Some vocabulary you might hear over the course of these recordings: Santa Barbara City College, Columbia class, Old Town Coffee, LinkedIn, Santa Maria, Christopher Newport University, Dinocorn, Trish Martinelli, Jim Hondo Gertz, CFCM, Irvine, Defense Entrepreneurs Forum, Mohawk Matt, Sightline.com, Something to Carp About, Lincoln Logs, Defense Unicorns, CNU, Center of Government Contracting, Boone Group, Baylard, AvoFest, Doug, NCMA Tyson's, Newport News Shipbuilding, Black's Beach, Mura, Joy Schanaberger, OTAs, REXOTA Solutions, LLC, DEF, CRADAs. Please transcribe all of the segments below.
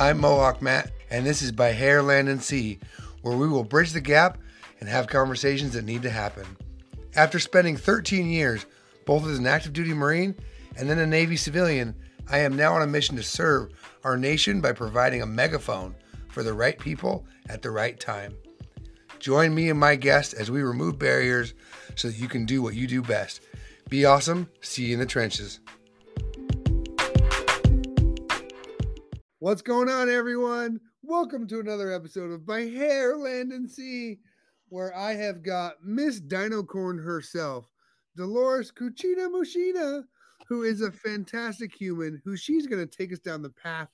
I'm Mohawk Matt, and this is By Hair, Land, and Sea, where we will bridge the gap and have conversations that need to happen. After spending 13 years, both as an active duty Marine and then a Navy civilian, I am now on a mission to serve our nation by providing a megaphone for the right people at the right time. Join me and my guests as we remove barriers so that you can do what you do best. Be awesome. See you in the trenches. What's going on, everyone? Welcome to another episode of By Hair, Land, and Sea, where I have got Miss Dinocorn herself, Dolores Kuchina-Musina, who is a fantastic human, who she's going to take us down the path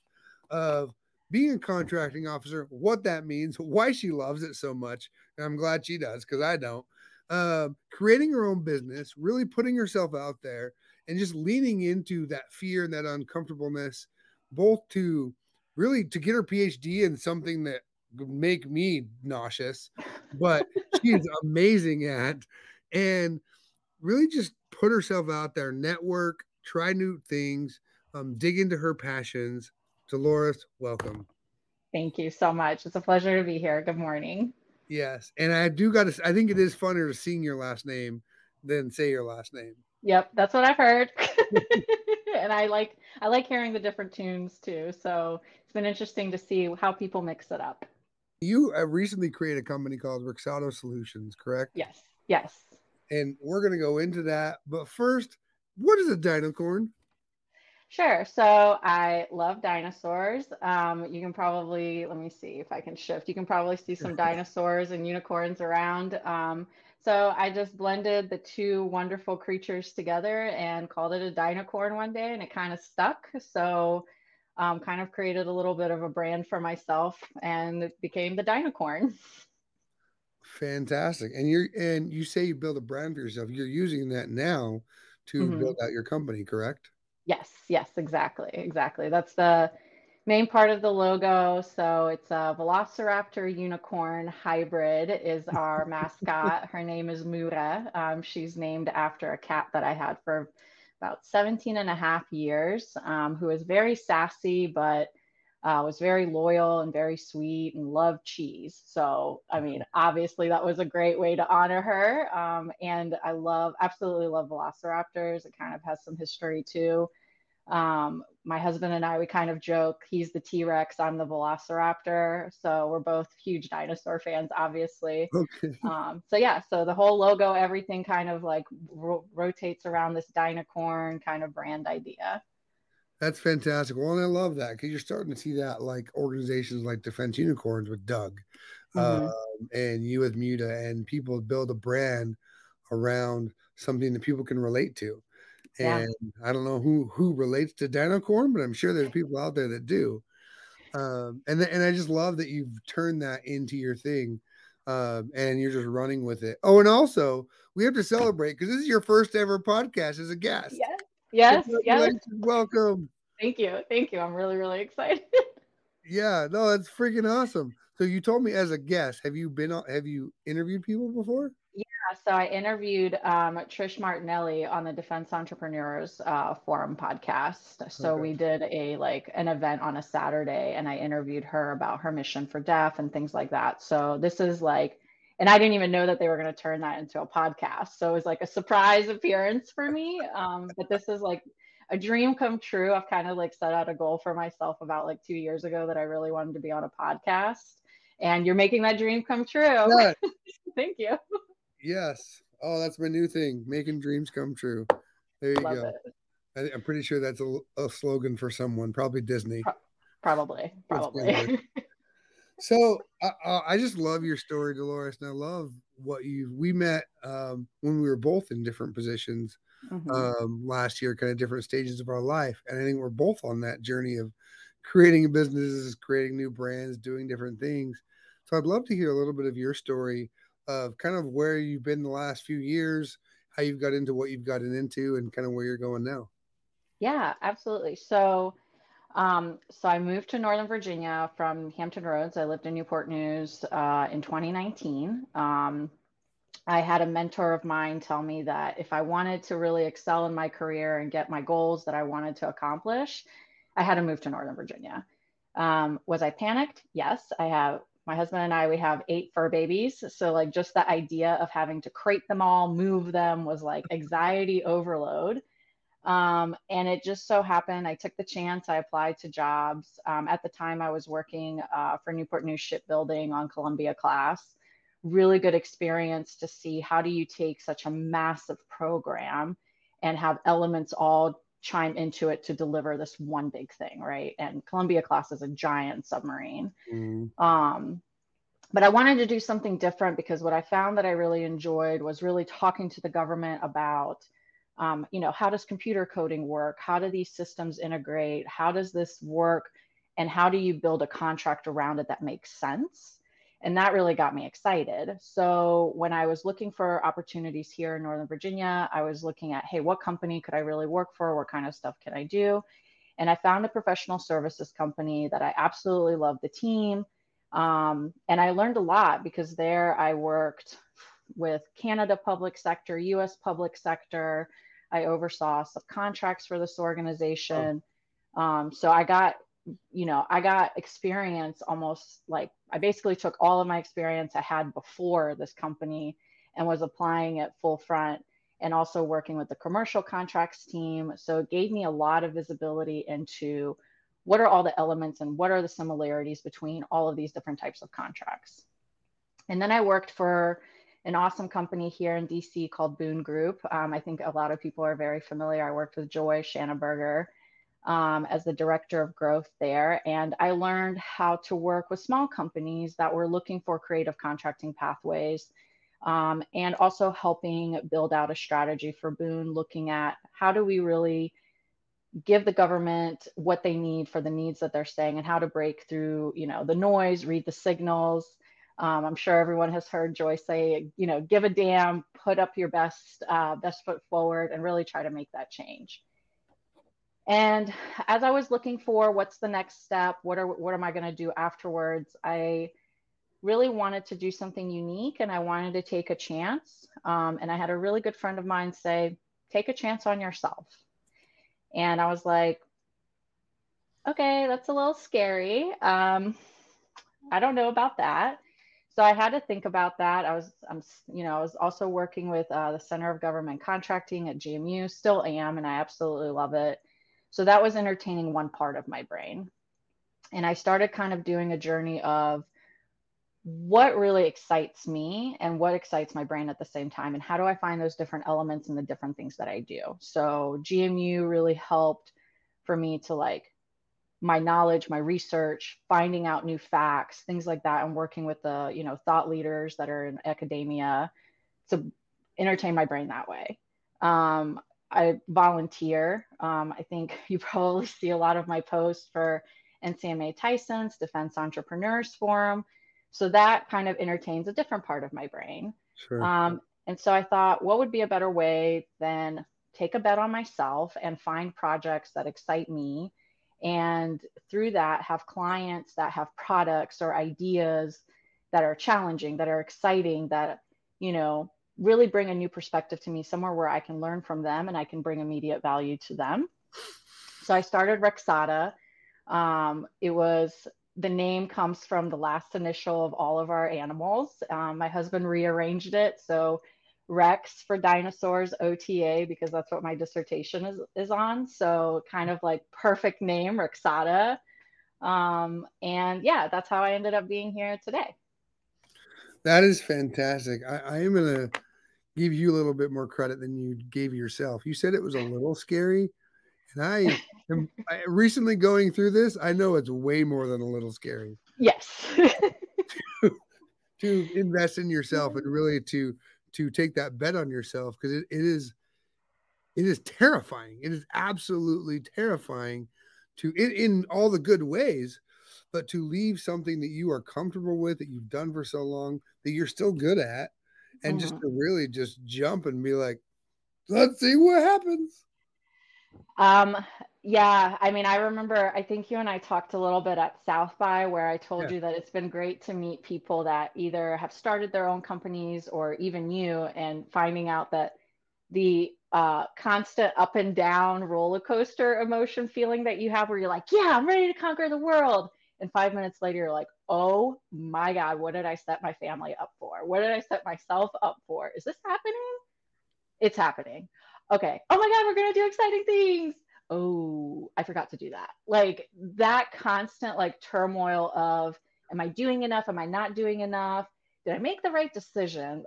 of being a contracting officer, what that means, why she loves it so much, and I'm glad she does because I don't, creating her own business, really putting herself out there, and just leaning into that fear and that uncomfortableness, both to really to get her PhD in something that would make me nauseous, but she is amazing at, and really just put herself out there, network, try new things, dig into her passions. Dolores, welcome. Thank you so much. It's a pleasure to be here. Good morning. Yes. And I think it is funner to sing your last name than say your last name. Yep. That's what I've heard. And I like hearing the different tunes too. So it's been interesting to see how people mix it up. You recently created a company called REXOTA Solutions, correct? Yes. Yes. And we're going to go into that. But first, what is a Dinocorn? Sure. So I love dinosaurs. You can probably, let me see if I can shift. You can probably see some dinosaurs and unicorns around. So I just blended the two wonderful creatures together and called it a Dinocorn one day, and it kind of stuck. So kind of created a little bit of a brand for myself, and it became the Dinocorn. Fantastic. And you say you build a brand for yourself. You're using that now to build out your company, correct? Yes, exactly. That's the main part of the logo. So it's a velociraptor unicorn hybrid is our mascot. Her name is Mura. She's named after a cat that I had for about 17 and a half years, who is very sassy, but was very loyal and very sweet and loved cheese. So, I mean, obviously that was a great way to honor her. And I absolutely love velociraptors. It kind of has some history too. My husband and I, we kind of joke, he's the T-Rex, I'm the velociraptor. So we're both huge dinosaur fans, obviously. Okay. So the whole logo, everything kind of like rotates around this Dinocorn kind of brand idea. That's fantastic. Well, and I love that because you're starting to see that like organizations like Defense Unicorns with Doug and you with Muta, and people build a brand around something that people can relate to. And I don't know who relates to Dinocorn, but I'm sure there's people out there that do. And I just love that you've turned that into your thing and you're just running with it. Oh, and also we have to celebrate because this is your first ever podcast as a guest. Yes. Yes. Welcome. Thank you. I'm really, really excited. Yeah, no, that's freaking awesome. So you told me as a guest, have you interviewed people before? Yeah, so I interviewed Trish Martinelli on the Defense Entrepreneurs Forum podcast. So we did an event on a Saturday, and I interviewed her about her mission for DEF and things like that. So this is and I didn't even know that they were going to turn that into a podcast. So it was like a surprise appearance for me. But this is like a dream come true. I've kind of set out a goal for myself about 2 years ago that I really wanted to be on a podcast, and you're making that dream come true. Yes. Thank you. Yes. Oh, that's my new thing. Making dreams come true. There you Love go. It. I'm pretty sure that's a slogan for someone, probably Disney. Probably. So I just love your story, Dolores, and I love what we met when we were both in different positions last year, kind of different stages of our life. And I think we're both on that journey of creating businesses, creating new brands, doing different things. So I'd love to hear a little bit of your story of kind of where you've been the last few years, how you've got into what you've gotten into, and kind of where you're going now. Yeah, absolutely. So I moved to Northern Virginia from Hampton Roads. I lived in Newport News in 2019. I had a mentor of mine tell me that if I wanted to really excel in my career and get my goals that I wanted to accomplish, I had to move to Northern Virginia. Was I panicked? Yes, I have. My husband and I, we have 8 fur babies. So like just the idea of having to crate them all, move them was like anxiety overload. And it just so happened, I took the chance, I applied to jobs. At the time I was working for Newport News Shipbuilding on Columbia class. Really good experience to see how do you take such a massive program and have elements all chime into it to deliver this one big thing, right? And Columbia class is a giant submarine. Mm-hmm. But I wanted to do something different because what I found that I really enjoyed was really talking to the government about, you know, how does computer coding work? How do these systems integrate? How does this work? And how do you build a contract around it that makes sense? And that really got me excited. So when I was looking for opportunities here in Northern Virginia, I was looking at, hey, what company could I really work for? What kind of stuff can I do? And I found a professional services company that I absolutely loved the team. And I learned a lot because there I worked with Canada public sector, US public sector. I oversaw subcontracts for this organization. Oh. So I got, you know, I got experience almost like I basically took all of my experience I had before this company and was applying it full front and also working with the commercial contracts team. So it gave me a lot of visibility into what are all the elements and what are the similarities between all of these different types of contracts. And then I worked for an awesome company here in DC called Boone Group. I think a lot of people are very familiar. I worked with Joy Schanaberger as the director of growth there. And I learned how to work with small companies that were looking for creative contracting pathways and also helping build out a strategy for Boone, looking at how do we really give the government what they need for the needs that they're saying and how to break through, you know, the noise, read the signals. I'm sure everyone has heard Joy say, you know, give a damn, put up your best foot forward and really try to make that change. And as I was looking for what's the next step, what am I going to do afterwards, I really wanted to do something unique and I wanted to take a chance. And I had a really good friend of mine say, take a chance on yourself. And I was like, okay, that's a little scary. I don't know about that. So I had to think about that. I was also working with the Center of Government Contracting at GMU, still am, and I absolutely love it. So that was entertaining one part of my brain. And I started kind of doing a journey of what really excites me and what excites my brain at the same time. And how do I find those different elements in the different things that I do? So GMU really helped for me to like my knowledge, my research, finding out new facts, things like that. And working with the, you know, thought leaders that are in academia to entertain my brain that way. I volunteer. I think you probably see a lot of my posts for NCMA Tyson's, Defense Entrepreneurs Forum. So that kind of entertains a different part of my brain. Sure. And so I thought, what would be a better way than take a bet on myself and find projects that excite me. And through that, have clients that have products or ideas that are challenging, that are exciting, that, you know, really bring a new perspective to me, somewhere where I can learn from them and I can bring immediate value to them. So I started REXOTA. The name comes from the last initial of all of our animals. My husband rearranged it. So Rex for dinosaurs, OTA, because that's what my dissertation is on. So kind of like perfect name, REXOTA. And yeah, that's how I ended up being here today. That is fantastic. I am going to give you a little bit more credit than you gave yourself. You said it was a little scary. And I am recently going through this. I know it's way more than a little scary. Yes. to invest in yourself and really to take that bet on yourself, because it is terrifying. It is absolutely terrifying in all the good ways. But to leave something that you are comfortable with, that you've done for so long, that you're still good at, and just to really just jump and be like, let's see what happens. Yeah, I mean, I remember, I think you and I talked a little bit at South By, where I told you that it's been great to meet people that either have started their own companies or even you, and finding out that the constant up and down roller coaster emotion feeling that you have, where you're like, yeah, I'm ready to conquer the world. And 5 minutes later, you're like, oh my God, what did I set my family up for? What did I set myself up for? Is this happening? It's happening. Okay. Oh my God, we're going to do exciting things. Oh, I forgot to do that. Like that constant like turmoil of, am I doing enough? Am I not doing enough? Did I make the right decision?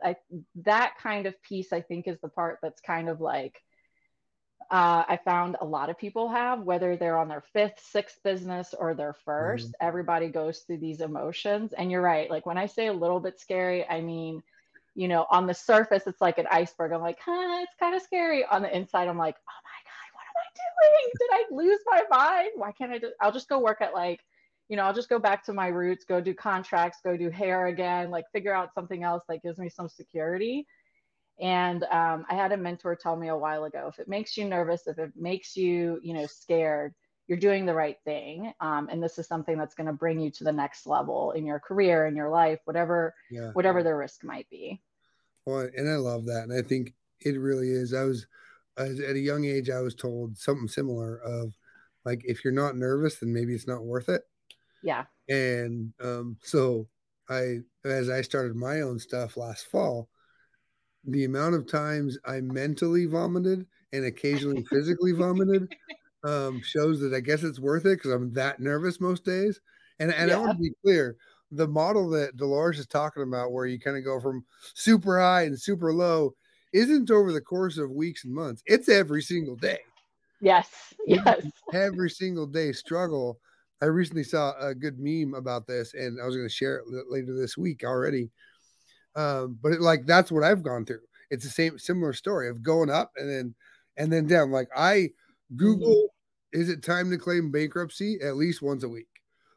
That kind of piece, I think, is the part that's kind of like, I found a lot of people have, whether they're on their fifth, sixth business or their first, everybody goes through these emotions. And you're right. Like when I say a little bit scary, I mean, you know, on the surface, it's like an iceberg. I'm like, huh, it's kind of scary. On the inside, I'm like, oh my God, what am I doing? Did I lose my mind? Why can't I do, I'll just go work at like, you know, I'll just go back to my roots, go do contracts, go do hair again, like figure out something else that gives me some security. And I had a mentor tell me a while ago, if it makes you nervous, if it makes you, you know, scared, you're doing the right thing. And this is something that's going to bring you to the next level in your career, in your life, whatever, whatever the risk might be. Well, and I love that. And I think it really is. I was at a young age, I was told something similar of like, if you're not nervous, then maybe it's not worth it. Yeah. And so as I started my own stuff last fall, the amount of times I mentally vomited and occasionally physically vomited shows that I guess it's worth it because I'm that nervous most days. And I want to be clear, the model that Dolores is talking about where you kind of go from super high and super low isn't over the course of weeks and months. It's every single day. Yes. Yes. Every single day struggle. I recently saw a good meme about this, and I was going to share it later this week already. But it, like, that's what I've gone through. It's the same similar story of going up and then down. Like I Google, is it time to claim bankruptcy at least once a week?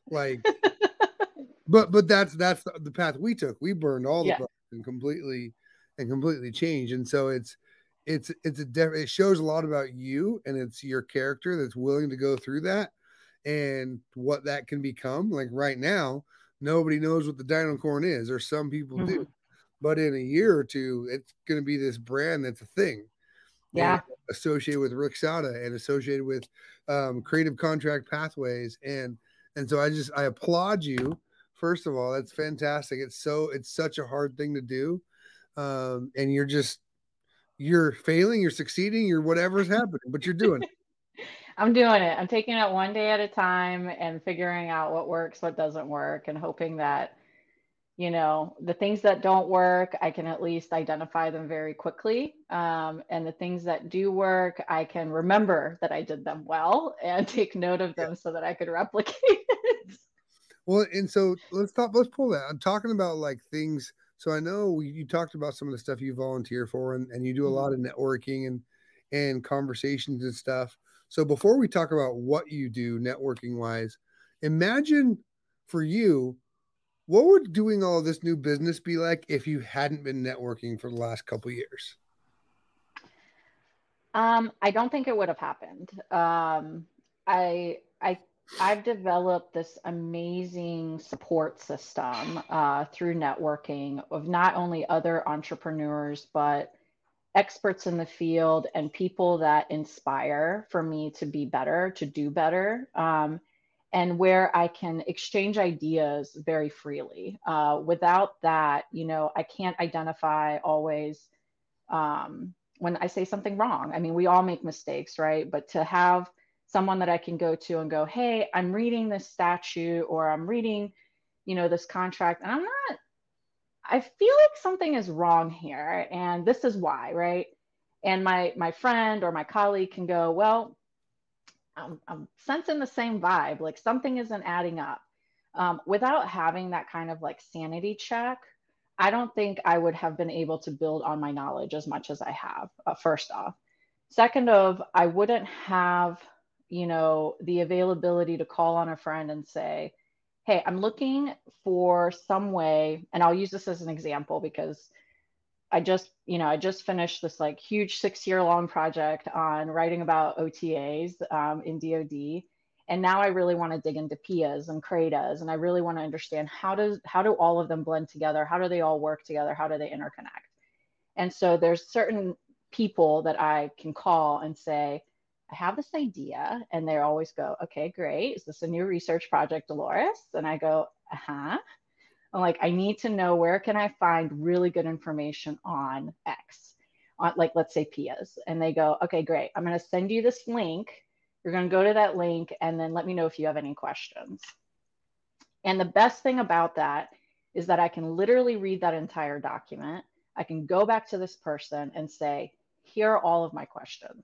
Like, but that's the path we took. We burned all the books and completely changed. And so it shows a lot about you, and it's your character that's willing to go through that. And what that can become. Like right now, nobody knows what the Dinocorn is, or some people do, but in a year or two, it's going to be this brand that's a thing. Yeah, and associated with REXOTA and associated with creative contract pathways, and so I applaud you. First of all, that's fantastic. It's such a hard thing to do, and you're failing, you're succeeding, you're whatever's happening, but you're doing it. I'm doing it. I'm taking it one day at a time and figuring out what works, what doesn't work, and hoping that, you know, the things that don't work, I can at least identify them very quickly. And the things that do work, I can remember that I did them well and take note of them so that I could replicate it. Well, and so let's pull that. I'm talking about like things. So I know you talked about some of the stuff you volunteer for and you do a lot of networking and conversations and stuff. So before we talk about what you do networking wise, imagine for you, what would doing all of this new business be like if you hadn't been networking for the last couple of years? I don't think it would have happened. I've developed this amazing support system through networking of not only other entrepreneurs, but experts in the field and people that inspire for me to be better, to do better, and where I can exchange ideas very freely. Without that, you know, I can't identify always when I say something wrong. I mean, we all make mistakes, right? But to have someone that I can go to and go, hey, I'm reading this statute or I'm reading, you know, this contract, and I feel like something is wrong here, and this is why, right? And my friend or my colleague can go, well, I'm sensing the same vibe, like something isn't adding up. Without having that kind of like sanity check, I don't think I would have been able to build on my knowledge as much as I have, first off. Second of, I wouldn't have, you know, the availability to call on a friend and say, hey, I'm looking for some way, and I'll use this as an example because I just finished this like huge 6-year-long project on writing about OTAs in DoD, and now I really want to dig into PIAs and CRADAs, and I really want to understand how do all of them blend together, how do they all work together, how do they interconnect, and so there's certain people that I can call and say, I have this idea, and they always go, okay, great. Is this a new research project, Dolores? And I go, uh-huh. I'm like, I need to know where can I find really good information on X, on, like, let's say PIAs. And they go, okay, great. I'm going to send you this link. You're going to go to that link and then let me know if you have any questions. And the best thing about that is that I can literally read that entire document. I can go back to this person and say, here are all of my questions.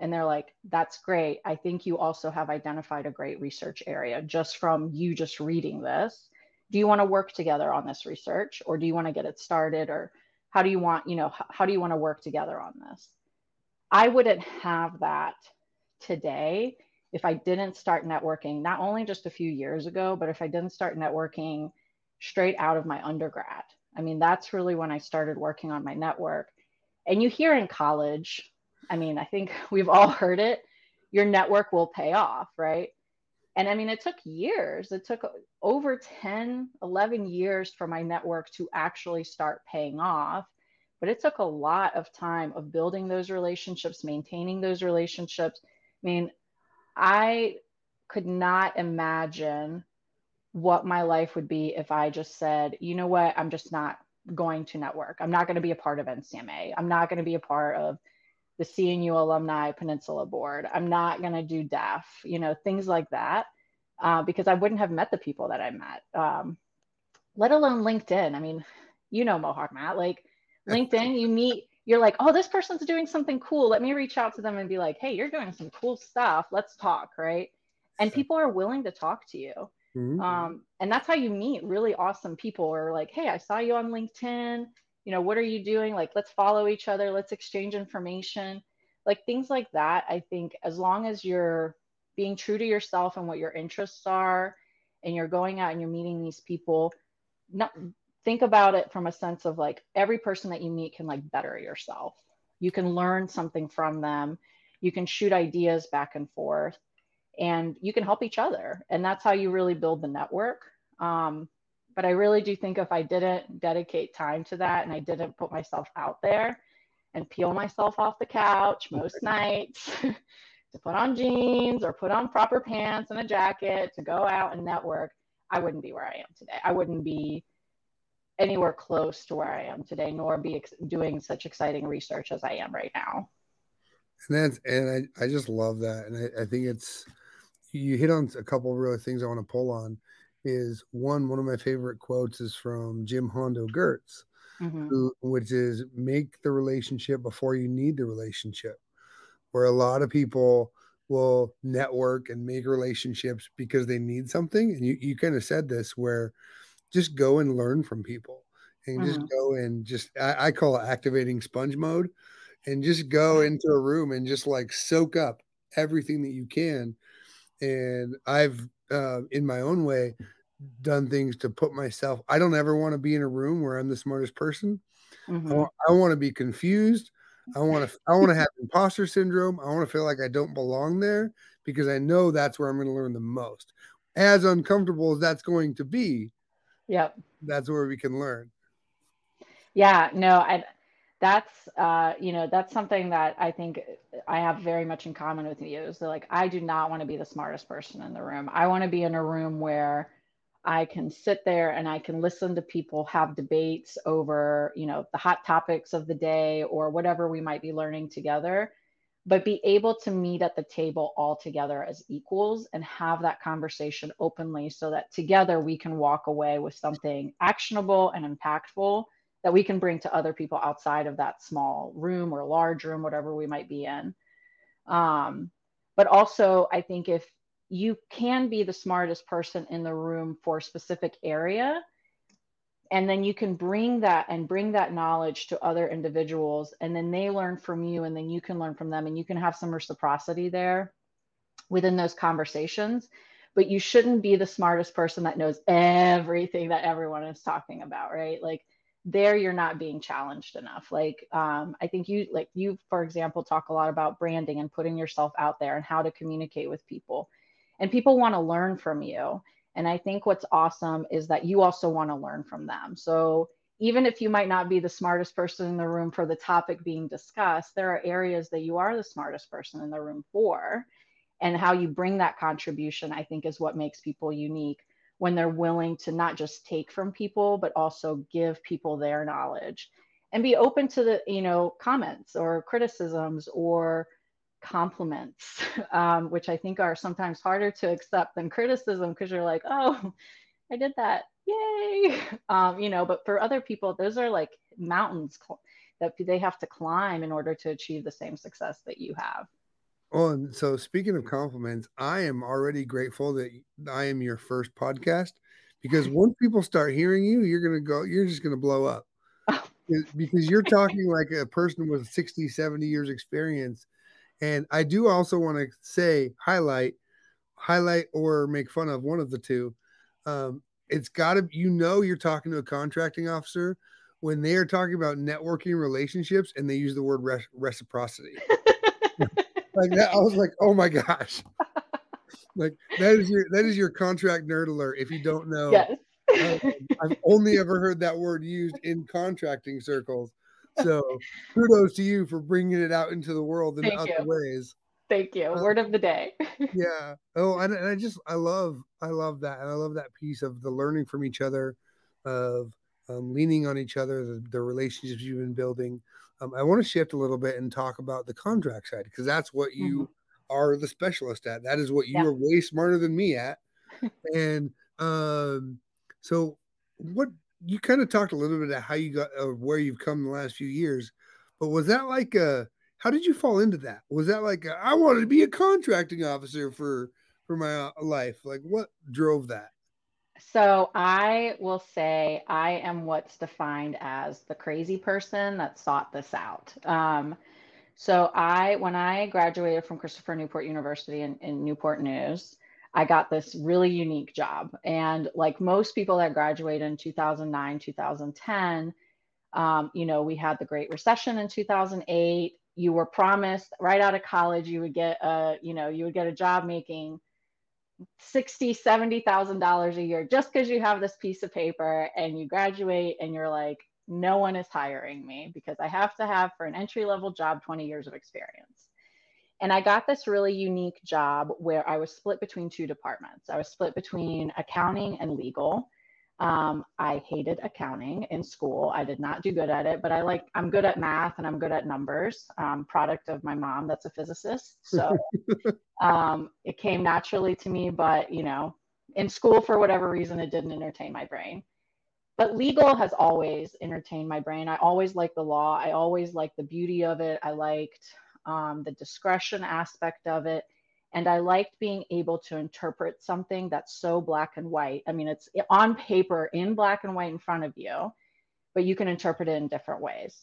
And they're like, that's great. I think you also have identified a great research area just from you just reading this. Do you want to work together on this research, or do you want to get it started, or how do you want, you know, how do you want to work together on this? I wouldn't have that today if I didn't start networking, not only just a few years ago, but if I didn't start networking straight out of my undergrad. I mean, that's really when I started working on my network. And you hear in college, I mean, I think we've all heard it, your network will pay off, right? And I mean, it took years. It took over 10, 11 years for my network to actually start paying off. But it took a lot of time of building those relationships, maintaining those relationships. I mean, I could not imagine what my life would be if I just said, you know what, I'm just not going to network. I'm not going to be a part of NCMA. I'm not going to be a part of the CNU Alumni Peninsula Board. I'm not going to do DEF, you know, things like that, because I wouldn't have met the people that I met, let alone LinkedIn. I mean, you know, Mohawk Matt, like LinkedIn, you meet, you're like, oh, this person's doing something cool. Let me reach out to them and be like, hey, you're doing some cool stuff. Let's talk, right? And people are willing to talk to you. Mm-hmm. And that's how you meet really awesome people, or like, hey, I saw you on LinkedIn, you know, what are you doing? Like, let's follow each other. Let's exchange information, like things like that. I think as long as you're being true to yourself and what your interests are, and you're going out and you're meeting these people, not, think about it from a sense of like every person that you meet can like better yourself. You can learn something from them. You can shoot ideas back and forth. And you can help each other. And that's how you really build the network. But I really do think if I didn't dedicate time to that and I didn't put myself out there and peel myself off the couch most nights to put on jeans or put on proper pants and a jacket to go out and network, I wouldn't be where I am today. I wouldn't be anywhere close to where I am today, nor be doing such exciting research as I am right now. And that's, and I just love that. And I think it's, you hit on a couple of really things I want to pull on. Is one of my favorite quotes is from Jim Hondo Gertz, mm-hmm. Which is make the relationship before you need the relationship, where a lot of people will network and make relationships because they need something. And you kind of said this, where just go and learn from people and mm-hmm. just go and just, I call it activating sponge mode, and just go into a room and just like soak up everything that you can. And I've, in my own way, done things to put myself, I don't ever want to be in a room where I'm the smartest person. Mm-hmm. I want to be confused. I want to have imposter syndrome. I want to feel like I don't belong there, because I know that's where I'm going to learn the most. As uncomfortable as that's going to be, yep, that's where we can learn. Yeah, no, that's, you know, that's something that I think I have very much in common with you, is that like, I do not want to be the smartest person in the room. I want to be in a room where I can sit there and I can listen to people have debates over, you know, the hot topics of the day or whatever we might be learning together, but be able to meet at the table all together as equals and have that conversation openly, so that together we can walk away with something actionable and impactful that we can bring to other people outside of that small room or large room, whatever we might be in. But also, I think if you can be the smartest person in the room for a specific area, and then you can bring that knowledge to other individuals, and then they learn from you, and then you can learn from them, and you can have some reciprocity there within those conversations. But you shouldn't be the smartest person that knows everything that everyone is talking about, right? Like, there you're not being challenged enough. Like, I think you, for example, talk a lot about branding and putting yourself out there and how to communicate with people, and people want to learn from you. And I think what's awesome is that you also want to learn from them. So even if you might not be the smartest person in the room for the topic being discussed, there are areas that you are the smartest person in the room for, and how you bring that contribution, I think, is what makes people unique when they're willing to not just take from people, but also give people their knowledge and be open to the, you know, comments or criticisms or compliments, which I think are sometimes harder to accept than criticism, because you're like, oh, I did that, yay. You know, but for other people, those are like mountains that they have to climb in order to achieve the same success that you have. Oh, and so speaking of compliments, I am already grateful that I am your first podcast, because once people start hearing you, you're going to go, you're just going to blow up, because you're talking like a person with 60, 70 years experience. And I do also want to say, highlight or make fun of, one of the two. It's got to, you know, you're talking to a contracting officer when they are talking about networking relationships and they use the word reciprocity. Like that, I was like, oh my gosh. Like that is your contract nerd alert. If you don't know, yes. I've only ever heard that word used in contracting circles. So kudos to you for bringing it out into the world in other ways. Thank you. Word of the day. Yeah. Oh, and I just, I love that. And I love that piece of the learning from each other, of leaning on each other, the relationships you've been building. I want to shift a little bit and talk about the contract side, because that's what you are the specialist at. That is what you are way smarter than me at. And so what, you kind of talked a little bit about how you got, of where you've come in the last few years, but was that like how did you fall into that? Was that like I wanted to be a contracting officer for my life? Like what drove that? So I will say I am what's defined as the crazy person that sought this out. So when I graduated from Christopher Newport University in Newport News, I got this really unique job. And like most people that graduated in 2009, 2010, you know, we had the Great Recession in 2008. You were promised right out of college, you would get a job making $60,000, $70,000 a year just because you have this piece of paper, and you graduate and you're like, no one is hiring me because I have to have, for an entry-level job, 20 years of experience. And I got this really unique job where I was split between two departments. I was split between accounting and legal. I hated accounting in school. I did not do good at it, but I'm good at math and I'm good at numbers, product of my mom, that's a physicist. So it came naturally to me, but you know, in school, for whatever reason, it didn't entertain my brain. But legal has always entertained my brain. I always liked the law. I always liked the beauty of it. I liked the discretion aspect of it. And I liked being able to interpret something that's so black and white. I mean, it's on paper in black and white in front of you, but you can interpret it in different ways.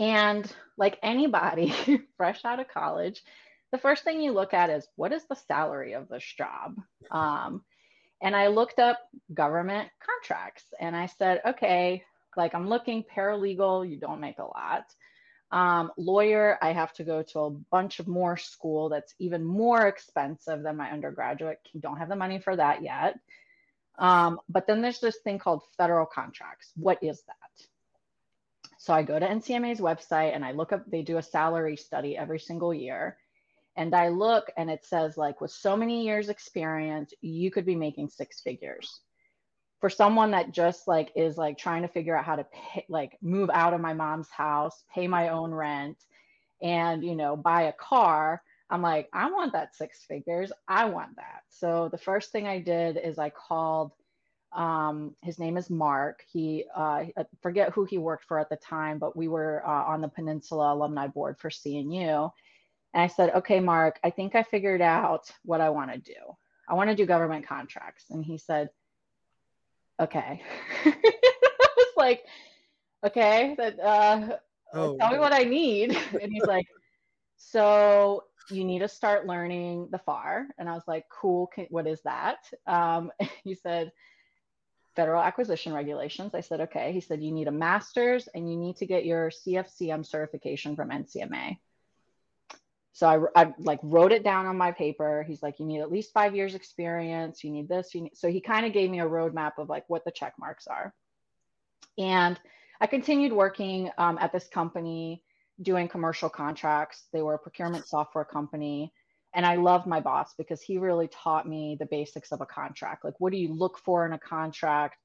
And like anybody fresh out of college, the first thing you look at is, what is the salary of this job? And I looked up government contracts and I said, okay, like I'm looking paralegal, you don't make a lot. Lawyer, I have to go to a bunch of more school that's even more expensive than my undergraduate. You don't have the money for that yet. But then there's this thing called federal contracts. What is that? So I go to NCMA's website and I look up, they do a salary study every single year. And I look and it says like, with so many years experience, you could be making six figures. For someone that just like is like trying to figure out how to pay, like move out of my mom's house, pay my own rent, and you know, buy a car, I'm like, I want that six figures. I want that. So the first thing I did is I called. His name is Mark. He I forget who he worked for at the time, but we were on the Peninsula Alumni Board for CNU, and I said, okay, Mark, I think I figured out what I want to do. I want to do government contracts, and he said, okay. I was like, okay, that, tell me what I need. And he's like, so you need to start learning the FAR. And I was like, cool. What is that? He said, Federal Acquisition Regulations. I said, okay. He said, you need a master's and you need to get your CFCM certification from NCMA. So I like wrote it down on my paper. He's like, you need at least 5 years experience. You need this. So he kind of gave me a roadmap of like what the check marks are. And I continued working at this company doing commercial contracts. They were a procurement software company. And I loved my boss because he really taught me the basics of a contract. Like, what do you look for in a contract?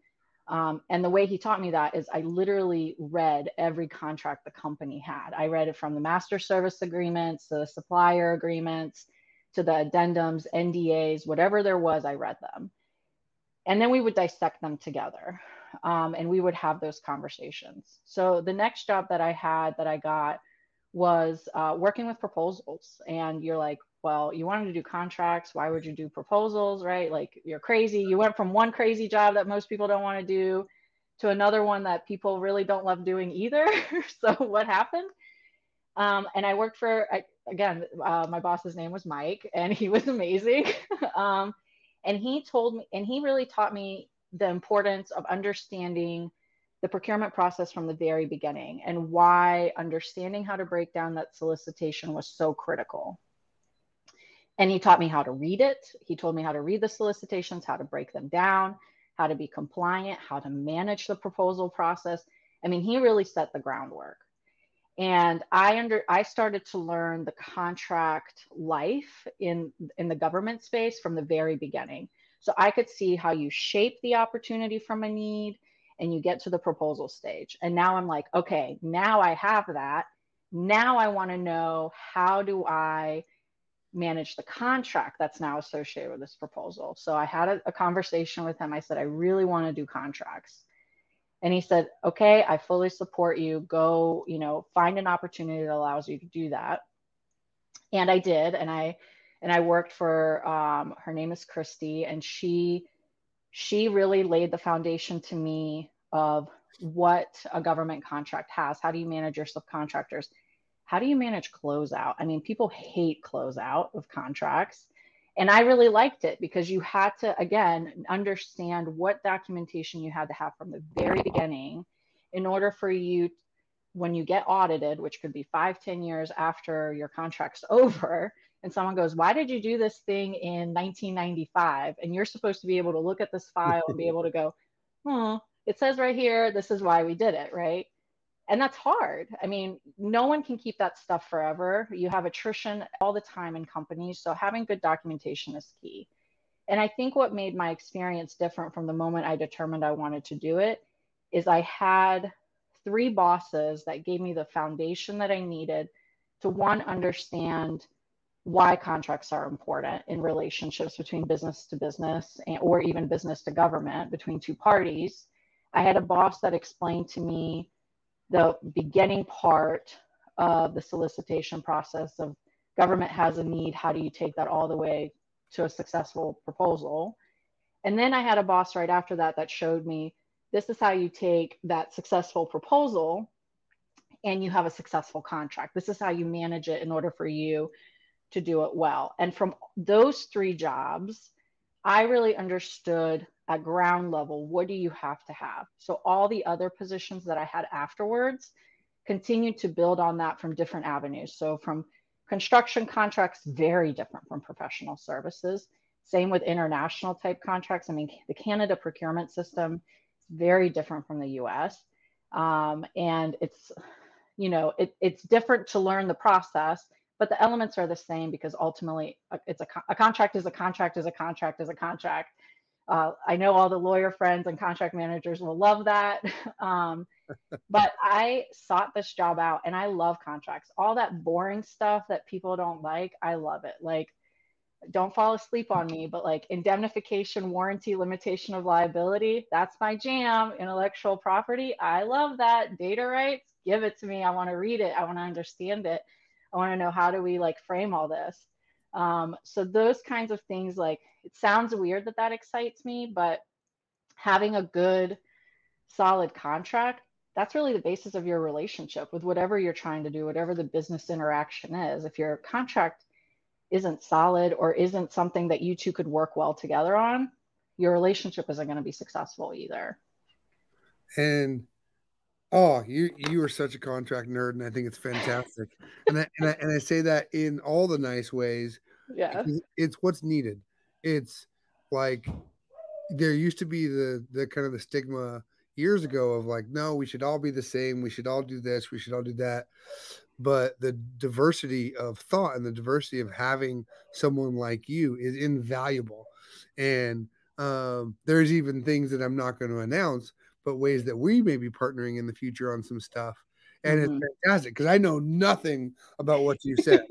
And the way he taught me that is I literally read every contract the company had. I read it from the master service agreements, the supplier agreements, to the addendums, NDAs, whatever there was, I read them. And then we would dissect them together. And we would have those conversations. So the next job that I had that I got was working with proposals. And you're like, well, you wanted to do contracts. Why would you do proposals, right? Like, you're crazy. You went from one crazy job that most people don't want to do to another one that people really don't love doing either. So what happened? And I worked for, my boss's name was Mike, and he was amazing. And he told me, and he really taught me the importance of understanding the procurement process from the very beginning and why understanding how to break down that solicitation was so critical. And he taught me how to read it. He told me how to read the solicitations, how to break them down, how to be compliant, how to manage the proposal process. I mean, he really set the groundwork. And I started to learn the contract life in the government space from the very beginning. So I could see how you shape the opportunity from a need and you get to the proposal stage. And now I'm like, okay, now I have that. Now I want to know, how do I manage the contract that's now associated with this proposal? So I had a conversation with him. I said, I really want to do contracts. And he said, okay, I fully support you. Go, find an opportunity that allows you to do that. And I did. And I worked for, her name is Christy, and she really laid the foundation to me of what a government contract has. How do you manage your subcontractors? How do you manage closeout? I mean, people hate closeout of contracts. And I really liked it because you had to, again, understand what documentation you had to have from the very beginning in order for you, when you get audited, which could be 5-10 years after your contract's over, and someone goes, why did you do this thing in 1995? And you're supposed to be able to look at this file and be able to go, it says right here, this is why we did it, right? And that's hard. I mean, no one can keep that stuff forever. You have attrition all the time in companies. So having good documentation is key. And I think what made my experience different from the moment I determined I wanted to do it is I had 3 bosses that gave me the foundation that I needed to, one, understand why contracts are important in relationships between business to business or even business to government between two parties. I had a boss that explained to me the beginning part of the solicitation process of government has a need. How do you take that all the way to a successful proposal? And then I had a boss right after that that showed me, this is how you take that successful proposal and you have a successful contract. This is how you manage it in order for you to do it well. And from those 3 jobs, I really understood at ground level, what do you have to have? So all the other positions that I had afterwards continued to build on that from different avenues. So from construction contracts, very different from professional services. Same with international type contracts. I mean, the Canada procurement system is very different from the US. And it's, it's different to learn the process, but the elements are the same because ultimately it's a contract is a contract is a contract is a contract. I know all the lawyer friends and contract managers will love that. But I sought this job out and I love contracts. All that boring stuff that people don't like, I love it. Like, don't fall asleep on me, but like indemnification, warranty, limitation of liability, that's my jam. Intellectual property, I love that. Data rights, give it to me. I want to read it. I want to understand it. I want to know, how do we like frame all this? So those kinds of things, like, it sounds weird that excites me, but having a good, solid contract, that's really the basis of your relationship with whatever you're trying to do, whatever the business interaction is. If your contract isn't solid or isn't something that you two could work well together on, your relationship isn't going to be successful either. And oh, you are such a contract nerd, and I think it's fantastic. And I say that in all the nice ways. Yeah, it's what's needed. It's like there used to be the kind of the stigma years ago of like, no, we should all be the same. We should all do this. We should all do that. But the diversity of thought and the diversity of having someone like you is invaluable. And there's even things that I'm not going to announce, but ways that we may be partnering in the future on some stuff. And it's fantastic because I know nothing about what you said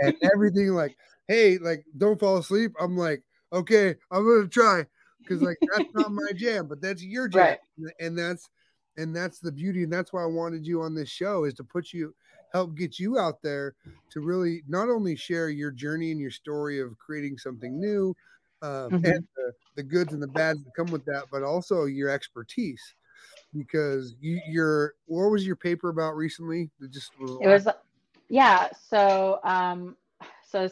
and everything like, hey, like, don't fall asleep. I'm like, okay, I'm going to try. Cause like, that's not my jam, but that's your jam. Right. And that's the beauty. And that's why I wanted you on this show is to put you, help get you out there to really not only share your journey and your story of creating something new and the goods and the bads that come with that, but also your expertise because you're, what was your paper about recently? So this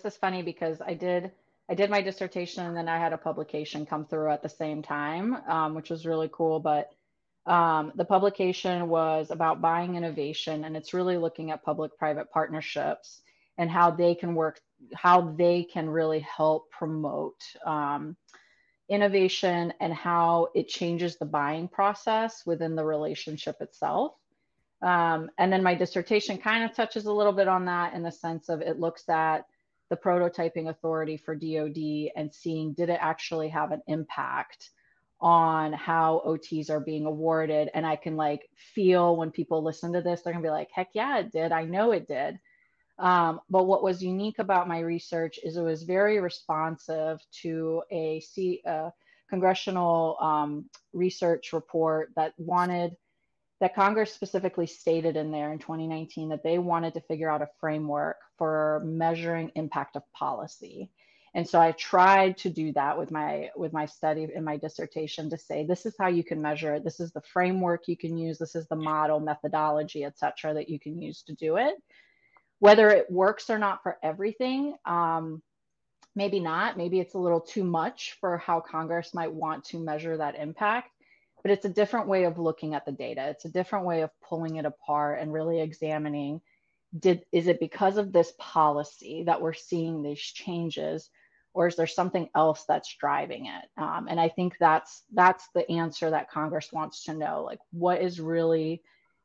is funny because I did my dissertation and then I had a publication come through at the same time, which was really cool. But the publication was about buying innovation, and it's really looking at public-private partnerships and how they can work, how they can really help promote innovation and how it changes the buying process within the relationship itself. And then my dissertation kind of touches a little bit on that in the sense of it looks at the prototyping authority for DOD and seeing, did it actually have an impact on how OTs are being awarded? And I can like feel when people listen to this, they're gonna be like, heck yeah, it did. I know it did. But what was unique about my research is it was very responsive to a congressional research report that wanted, that Congress specifically stated in there in 2019 that they wanted to figure out a framework for measuring impact of policy. And so I tried to do that with my study in my dissertation to say, this is how you can measure it. This is the framework you can use. This is the model, methodology, et cetera, that you can use to do it. Whether it works or not for everything, maybe not. Maybe it's a little too much for how Congress might want to measure that impact. But it's a different way of looking at the data. It's a different way of pulling it apart and really examining, is it because of this policy that we're seeing these changes, or is there something else that's driving it? And I think that's the answer that Congress wants to know, like what is really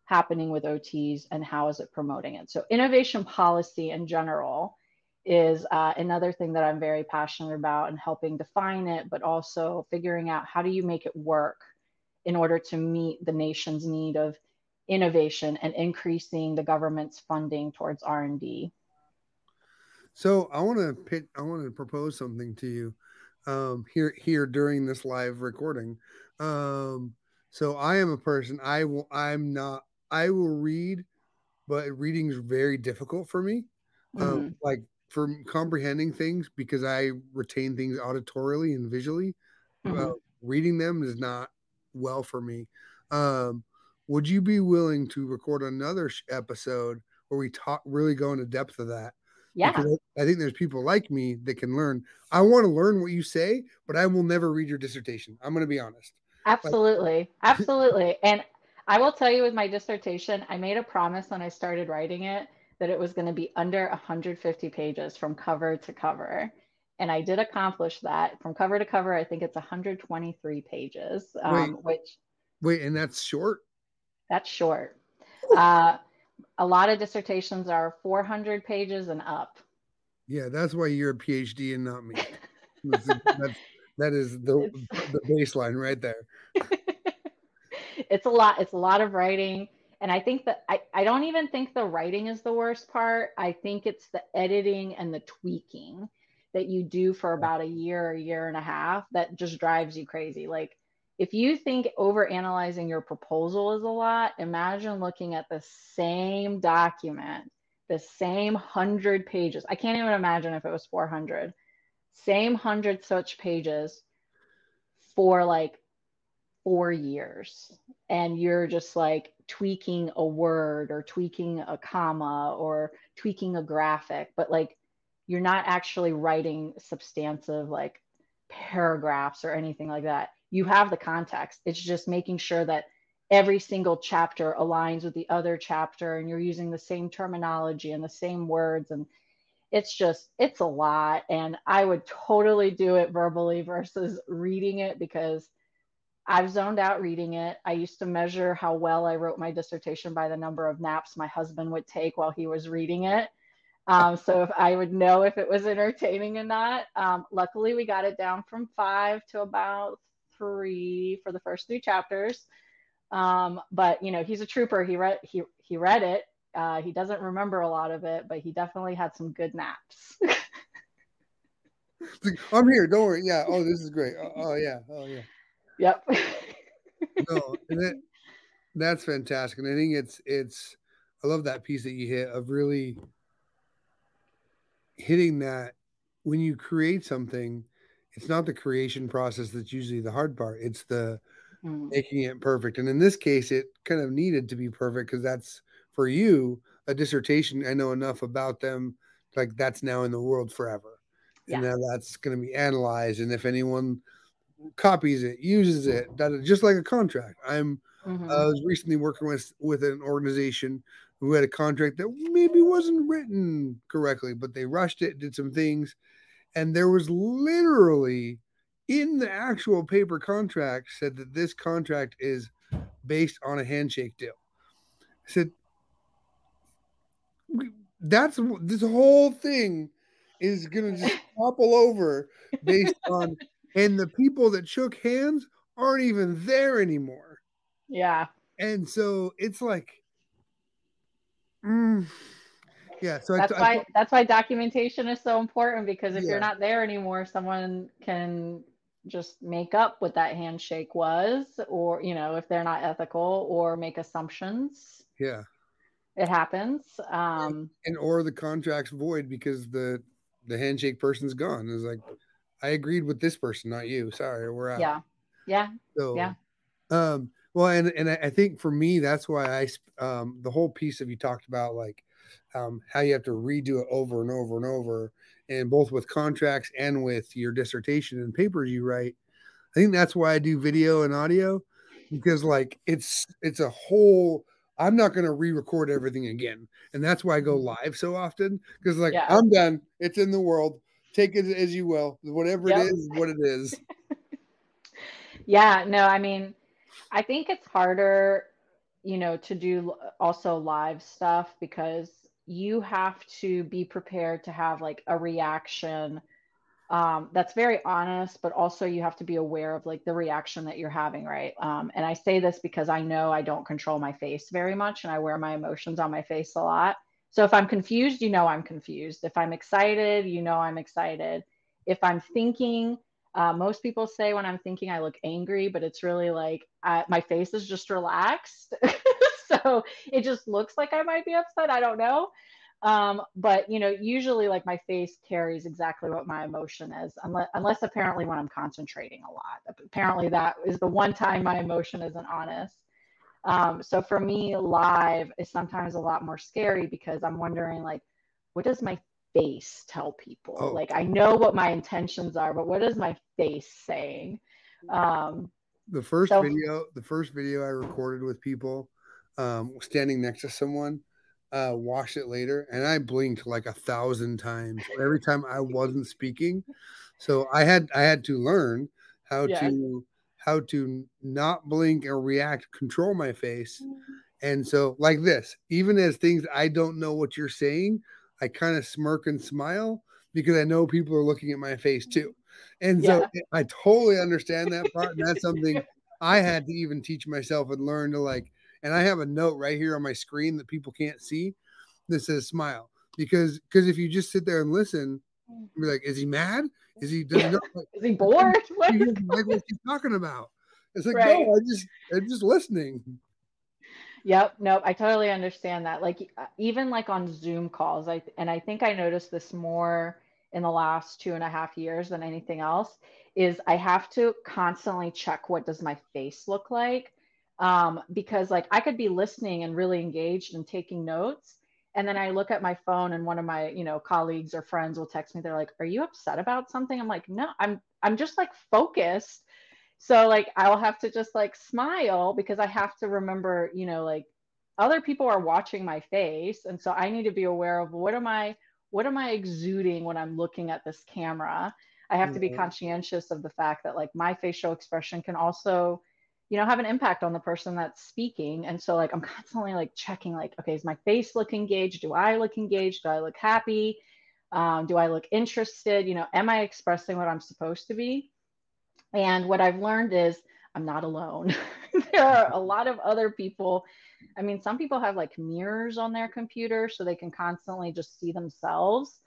happening with OTs and how is it promoting it? So innovation policy in general is another thing that I'm very passionate about and helping define it, but also figuring out how do you make it work in order to meet the nation's need of innovation and increasing the government's funding towards R&D. So I want to propose something to you here during this live recording. So I am a person, I will read, but reading is very difficult for me. Like for comprehending things because I retain things auditorily and visually. Reading them is not well for me. Would you be willing to record another episode where we talk, really go into depth of that? Yeah. Because I think there's people like me that can learn. I want to learn what you say, but I will never read your dissertation. I'm going to be honest. Absolutely. Like, absolutely. And I will tell you with my dissertation, I made a promise when I started writing it that it was going to be under 150 pages from cover to cover. And I did accomplish that from cover to cover. I think it's 123 pages, and that's short. That's short. A lot of dissertations are 400 pages and up. Yeah. That's why you're a PhD and not me. that is the baseline right there. It's a lot. It's a lot of writing. And I think that I don't even think the writing is the worst part. I think it's the editing and the tweaking that you do for about a year and a half that just drives you crazy. Like if you think overanalyzing your proposal is a lot, imagine looking at the same document, the same 100 pages. I can't even imagine if it was 400, same 100 such pages for like 4 years. And you're just like tweaking a word or tweaking a comma or tweaking a graphic, but like, you're not actually writing substantive like paragraphs or anything like that. You have the context. It's just making sure that every single chapter aligns with the other chapter and you're using the same terminology and the same words. And it's just, it's a lot. And I would totally do it verbally versus reading it because I've zoned out reading it. I used to measure how well I wrote my dissertation by the number of naps my husband would take while he was reading it. So if I would know if it was entertaining or not. Luckily, we got it down from 5 to about 3 for the first 3 chapters. But, you know, he's a trooper. He read it. He doesn't remember a lot of it, but he definitely had some good naps. I'm here. Don't worry. Yeah. Oh, this is great. Oh, yeah. Oh, yeah. Yep. No, and that's fantastic. And I think it's I love that piece that you hit of really hitting that when you create something, it's not the creation process that's usually the hard part. It's the making it perfect. And in this case, it kind of needed to be perfect because that's for you, a dissertation. I know enough about them. Like that's now in the world forever. And now that's going to be analyzed. And if anyone copies it, uses it, just like a contract. I was recently working with an organization who had a contract that maybe wasn't written correctly, but they rushed it, did some things, and there was literally in the actual paper contract said that this contract is based on a handshake deal. I said, that's this whole thing is going to just topple over based on. And the people that shook hands aren't even there anymore. Yeah. And so it's like, yeah. So that's why documentation is so important, because if you're not there anymore, someone can just make up what that handshake was, or, you know, if they're not ethical, or make assumptions. Yeah. It happens. And or the contract's void because the handshake person's gone. It's like, I agreed with this person, not you. Sorry, we're out. Yeah, yeah, so, yeah. Well, and I think for me, that's why I the whole piece of you talked about like how you have to redo it over and over and over, and both with contracts and with your dissertation and papers you write. I think that's why I do video and audio, because like it's a whole. I'm not going to re-record everything again, and that's why I go live so often, because like I'm done. It's in the world. Take it as you will. Whatever it is, what it is. Yeah, no, I mean, I think it's harder, you know, to do also live stuff, because you have to be prepared to have like a reaction that's very honest, but also you have to be aware of like the reaction that you're having, right? And I say this because I know I don't control my face very much, and I wear my emotions on my face a lot. So if I'm confused, you know I'm confused. If I'm excited, you know I'm excited. If I'm thinking, most people say when I'm thinking I look angry, but it's really like my face is just relaxed. So it just looks like I might be upset. I don't know. But, you know, usually like my face carries exactly what my emotion is, unless apparently when I'm concentrating a lot. Apparently that is the one time my emotion isn't honest. So for me, live is sometimes a lot more scary, because I'm wondering, like, what does my face tell people? Oh. Like, I know what my intentions are, but what is my face saying? The first video I recorded with people standing next to someone, watched it later, and I blinked like 1,000 times every time I wasn't speaking. So I had to learn how to not blink or react, control my face. And so like this, even as things, I don't know what you're saying, I kind of smirk and smile because I know people are looking at my face too. And so I totally understand that part. And that's something I had to even teach myself and learn to like, and I have a note right here on my screen that people can't see that says smile, because if you just sit there and listen, you're like, is he mad? Is he bored? What is he talking about? It's like, no, I'm just listening. Yep. No, I totally understand that. Like, even like on Zoom calls, I think I noticed this more in the last 2.5 years than anything else, is I have to constantly check what does my face look like, because like I could be listening and really engaged and taking notes, and then I look at my phone, and one of my, you know, colleagues or friends will text me. They're like, "Are you upset about something?" I'm like, "No, I'm just like focused." So like I'll have to just like smile, because I have to remember, you know, like other people are watching my face, and so I need to be aware of what am I exuding when I'm looking at this camera. I have to be conscientious of the fact that like my facial expression can also you know, have an impact on the person that's speaking. And so like, I'm constantly like checking, like, okay, is my face look engaged? Do I look engaged? Do I look happy? Do I look interested? You know, am I expressing what I'm supposed to be? And what I've learned is I'm not alone. There are a lot of other people. I mean, some people have like mirrors on their computer so they can constantly just see themselves.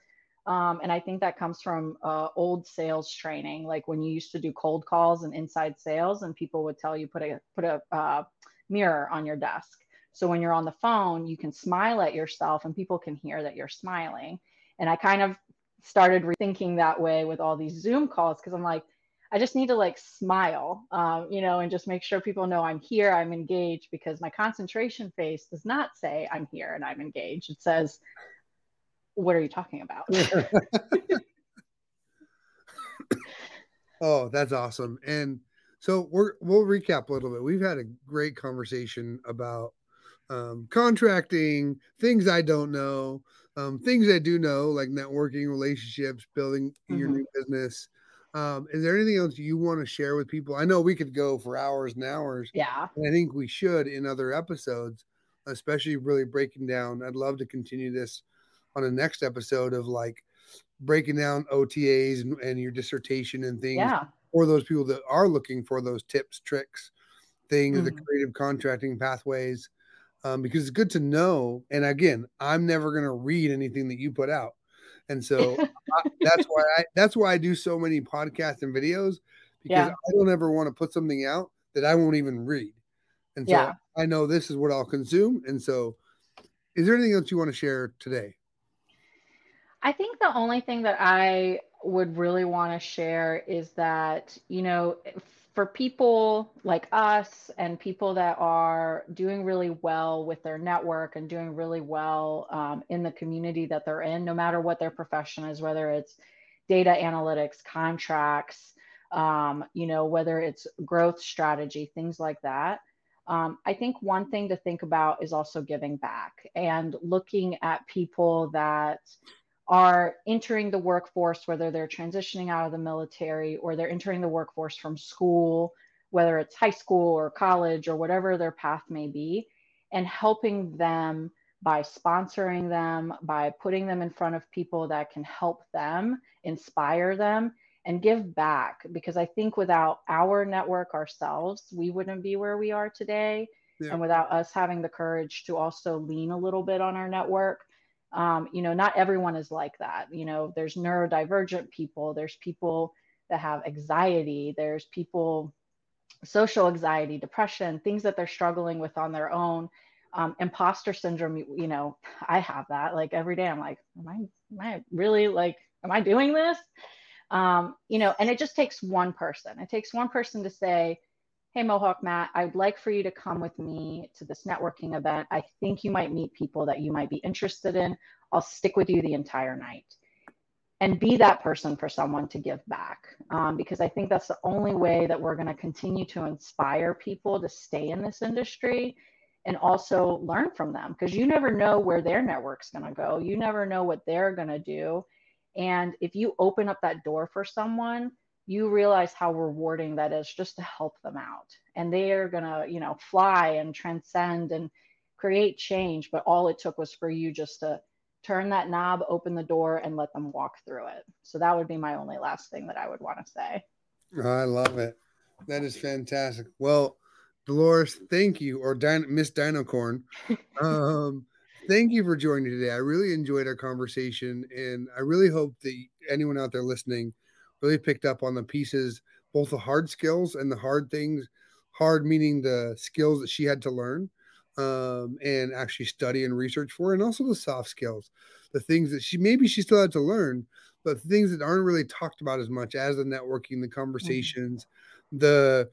And I think that comes from old sales training, like when you used to do cold calls and inside sales, and people would tell you put a mirror on your desk. So when you're on the phone, you can smile at yourself and people can hear that you're smiling. And I kind of started rethinking that way with all these Zoom calls, because I'm like, I just need to like smile, you know, and just make sure people know I'm here, I'm engaged, because my concentration face does not say I'm here and I'm engaged. It says, what are you talking about? Oh, that's awesome. And so we'll recap a little bit. We've had a great conversation about contracting, things I don't know, things I do know, like networking, relationships, building your new business. Is there anything else you want to share with people? I know we could go for hours and hours. Yeah. And I think we should in other episodes, especially really breaking down. I'd love to continue this on the next episode of like breaking down OTAs and your dissertation and things. Yeah. Or those people that are looking for those tips, tricks, things, the creative contracting pathways, because it's good to know. And again, I'm never going to read anything that you put out. And so that's why I do so many podcasts and videos, because I don't ever want to put something out that I won't even read. And so I know this is what I'll consume. And so is there anything else you want to share today? I think the only thing that I would really want to share is that, you know, for people like us and people that are doing really well with their network and doing really well in the community that they're in, no matter what their profession is, whether it's data analytics, contracts, you know, whether it's growth strategy, things like that. I think one thing to think about is also giving back and looking at people that are entering the workforce, whether they're transitioning out of the military or they're entering the workforce from school, whether it's high school or college or whatever their path may be, and helping them by sponsoring them, by putting them in front of people that can help them, inspire them, and give back. Because I think without our network ourselves, we wouldn't be where we are today. Yeah. And without us having the courage to also lean a little bit on our network, you know, not everyone is like that. You know, there's neurodivergent people, there's people that have anxiety, there's people, social anxiety, depression, things that they're struggling with on their own, imposter syndrome. You know, I have that like every day. I'm like, am I really like, am I doing this? You know, and it just takes one person. It takes one person to say, hey, Mohawk Matt, I'd like for you to come with me to this networking event. I think you might meet people that you might be interested in. I'll stick with you the entire night. And be that person for someone to give back. Because I think that's the only way that we're going to continue to inspire people to stay in this industry and also learn from them. Because you never know where their network's going to go. You never know what they're going to do. And if you open up that door for someone, you realize how rewarding that is just to help them out. And they are going to, you know, fly and transcend and create change. But all it took was for you just to turn that knob, open the door, and let them walk through it. So that would be my only last thing that I would want to say. I love it. That is fantastic. Well, Dolores, thank you, or Miss Dinocorn. Thank you for joining today. I really enjoyed our conversation. And I really hope that anyone out there listening really picked up on the pieces, both the hard skills and the hard things, hard meaning the skills that she had to learn and actually study and research for, and also the soft skills, the things that she still had to learn, but things that aren't really talked about as much as the networking, the conversations, the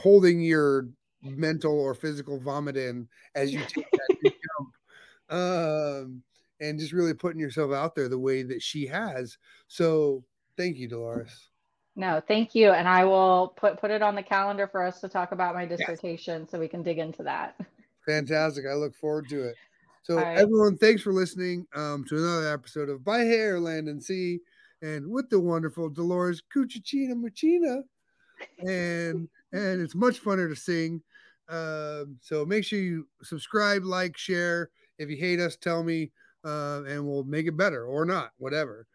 holding your mental or physical vomit in as you take that big jump, and just really putting yourself out there the way that she has. So thank you, Dolores. No, thank you. And I will put it on the calendar for us to talk about my dissertation so we can dig into that. Fantastic. I look forward to it. So everyone, thanks for listening to another episode of By Hair, Land, and Sea, and with the wonderful Dolores Kuchina-Musina. and it's much funner to sing. So make sure you subscribe, like, share. If you hate us, tell me, and we'll make it better or not, whatever.